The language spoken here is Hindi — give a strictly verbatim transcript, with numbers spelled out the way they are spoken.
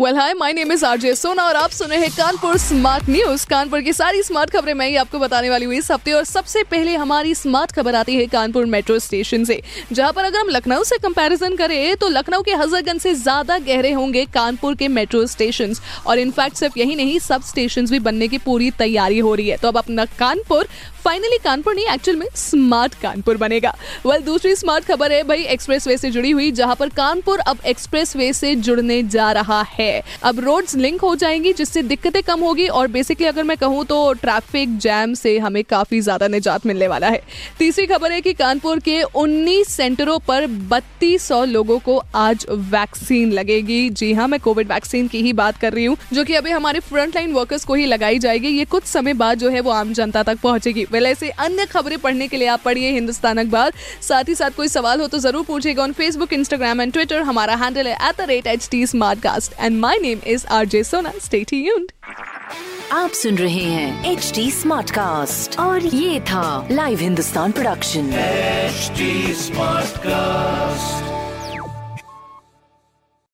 Well hi, my name is RJ Sona और आप सुन रहे हैं कानपुर स्मार्ट न्यूज। कानपुर की सारी स्मार्ट खबरें मैं ही आपको बताने वाली हुई इस हफ्ते। और सबसे पहले हमारी स्मार्ट खबर आती है कानपुर मेट्रो स्टेशन से, जहां पर अगर हम लखनऊ से कंपैरिजन करें तो लखनऊ के हजरतगंज से ज्यादा गहरे होंगे कानपुर के मेट्रो स्टेशन। और इनफैक्ट सिर्फ यही नहीं, सब स्टेशन भी बनने की पूरी तैयारी हो रही है। तो अब अपना कानपुर फाइनली कानपुर नहीं, एक्चुअल में स्मार्ट कानपुर बनेगा। वेल दूसरी स्मार्ट खबर है भाई एक्सप्रेसवे से जुड़ी हुई, जहां पर कानपुर अब एक्सप्रेसवे से जुड़ने जा रहा है। अब रोड्स लिंक हो जाएंगी, जिससे दिक्कतें कम होगी और बेसिकली अगर मैं कहूं तो ट्रैफिक जैम से हमें काफी ज्यादा निजात मिलने वाला है। तीसरी खबर है कि कानपुर के उन्नीस सेंटरों पर बत्तीस सौ लोगों को आज वैक्सीन लगेगी। जी हाँ, मैं कोविड वैक्सीन की ही बात कर रही हूँ, जो कि अभी हमारे फ्रंटलाइन वर्कर्स को ही लगाई जाएगी। ये कुछ समय बाद जो है वो आम जनता तक पहुंचेगी। ऐसे अन्य खबरें पढ़ने के लिए आप पढ़िए हिंदुस्तान अखबार। साथ ही साथ कोई सवाल हो तो जरूर पूछिएगा on Facebook, Instagram and Twitter. हमारा हैंडल है at the rate H T Smartcast and my name is RJ Sona. Stay tuned. आप सुन रहे हैं एचटी स्मार्टकास्ट और ये था लाइव हिंदुस्तान प्रोडक्शन।